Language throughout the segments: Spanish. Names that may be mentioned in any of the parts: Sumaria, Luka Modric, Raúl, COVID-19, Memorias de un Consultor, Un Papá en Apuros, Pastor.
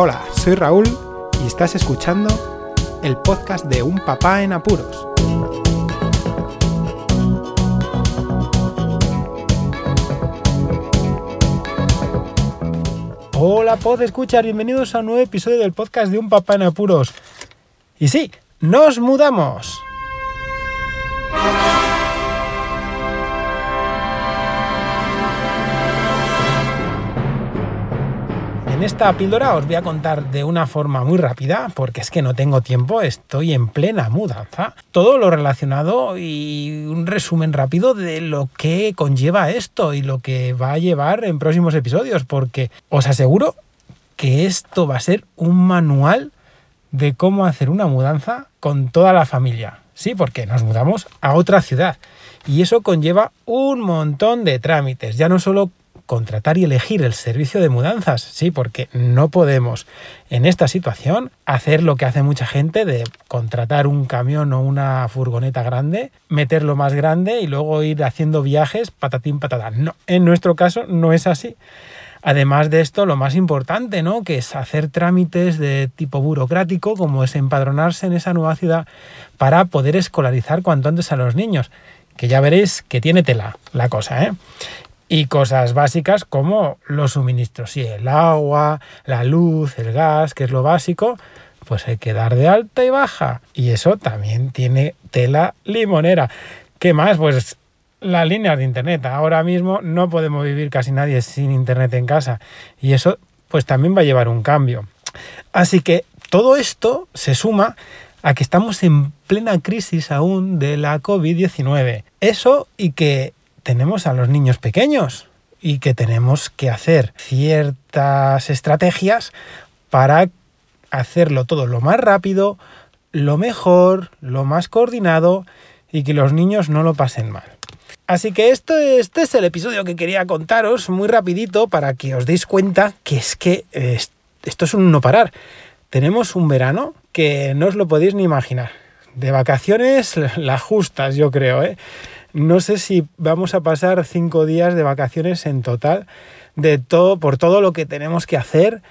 Hola, soy Raúl y estás escuchando el podcast de Un Papá en Apuros. Hola, podescuchas, bienvenidos a un nuevo episodio del podcast de Un Papá en Apuros. Y sí, nos mudamos. En esta píldora os voy a contar de una forma muy rápida, porque es que no tengo tiempo, estoy en plena mudanza, todo lo relacionado y un resumen rápido de lo que conlleva esto y lo que va a llevar en próximos episodios, porque os aseguro que esto va a ser un manual de cómo hacer una mudanza con toda la familia. Sí, porque nos mudamos a otra ciudad y eso conlleva un montón de trámites, ya no solo contratar y elegir el servicio de mudanzas, sí, porque no podemos en esta situación hacer lo que hace mucha gente de contratar un camión o una furgoneta grande, meterlo más grande y luego ir haciendo viajes patatín patatán. No, en nuestro caso no es así. Además de esto, lo más importante, ¿no?, que es hacer trámites de tipo burocrático, como es empadronarse en esa nueva ciudad para poder escolarizar cuanto antes a los niños, que ya veréis que tiene tela la cosa, ¿eh? Y cosas básicas como los suministros, sí, el agua, la luz, el gas, que es lo básico, pues hay que dar de alta y baja. Y eso también tiene tela limonera. ¿Qué más? Pues las líneas de internet. Ahora mismo no podemos vivir casi nadie sin internet en casa. Y eso pues también va a llevar un cambio. Así que todo esto se suma a que estamos en plena crisis aún de la COVID-19. Eso y que tenemos a los niños pequeños y que tenemos que hacer ciertas estrategias para hacerlo todo lo más rápido, lo mejor, lo más coordinado y que los niños no lo pasen mal. Así que este es el episodio que quería contaros muy rapidito para que os deis cuenta que es que esto es un no parar. Tenemos un verano que no os lo podéis ni imaginar. De vacaciones las justas, yo creo, ¿eh? No sé si vamos a pasar 5 días de vacaciones en total de todo, por todo lo que tenemos que hacer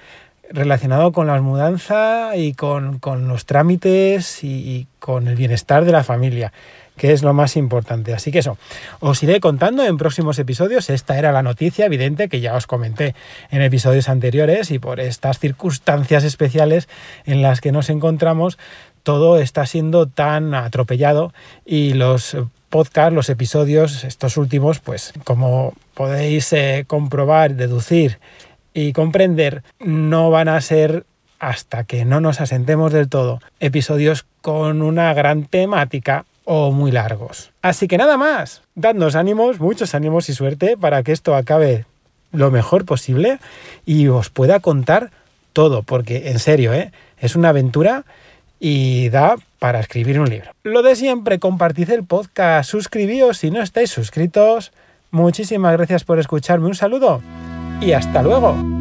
relacionado con la mudanza y con los trámites y con el bienestar de la familia, que es lo más importante. Así que eso, os iré contando en próximos episodios. Esta era la noticia evidente que ya os comenté en episodios anteriores y por estas circunstancias especiales en las que nos encontramos, todo está siendo tan atropellado y los podcasts, los episodios, estos últimos, pues como podéis comprobar, deducir y comprender, no van a ser, hasta que no nos asentemos del todo, episodios con una gran temática o muy largos. Así que nada más, dadnos ánimos, muchos ánimos y suerte para que esto acabe lo mejor posible y os pueda contar todo, porque en serio, es una aventura y da para escribir un libro. Lo de siempre, compartid el podcast, suscribíos si no estáis suscritos. Muchísimas gracias por escucharme, un saludo y hasta luego.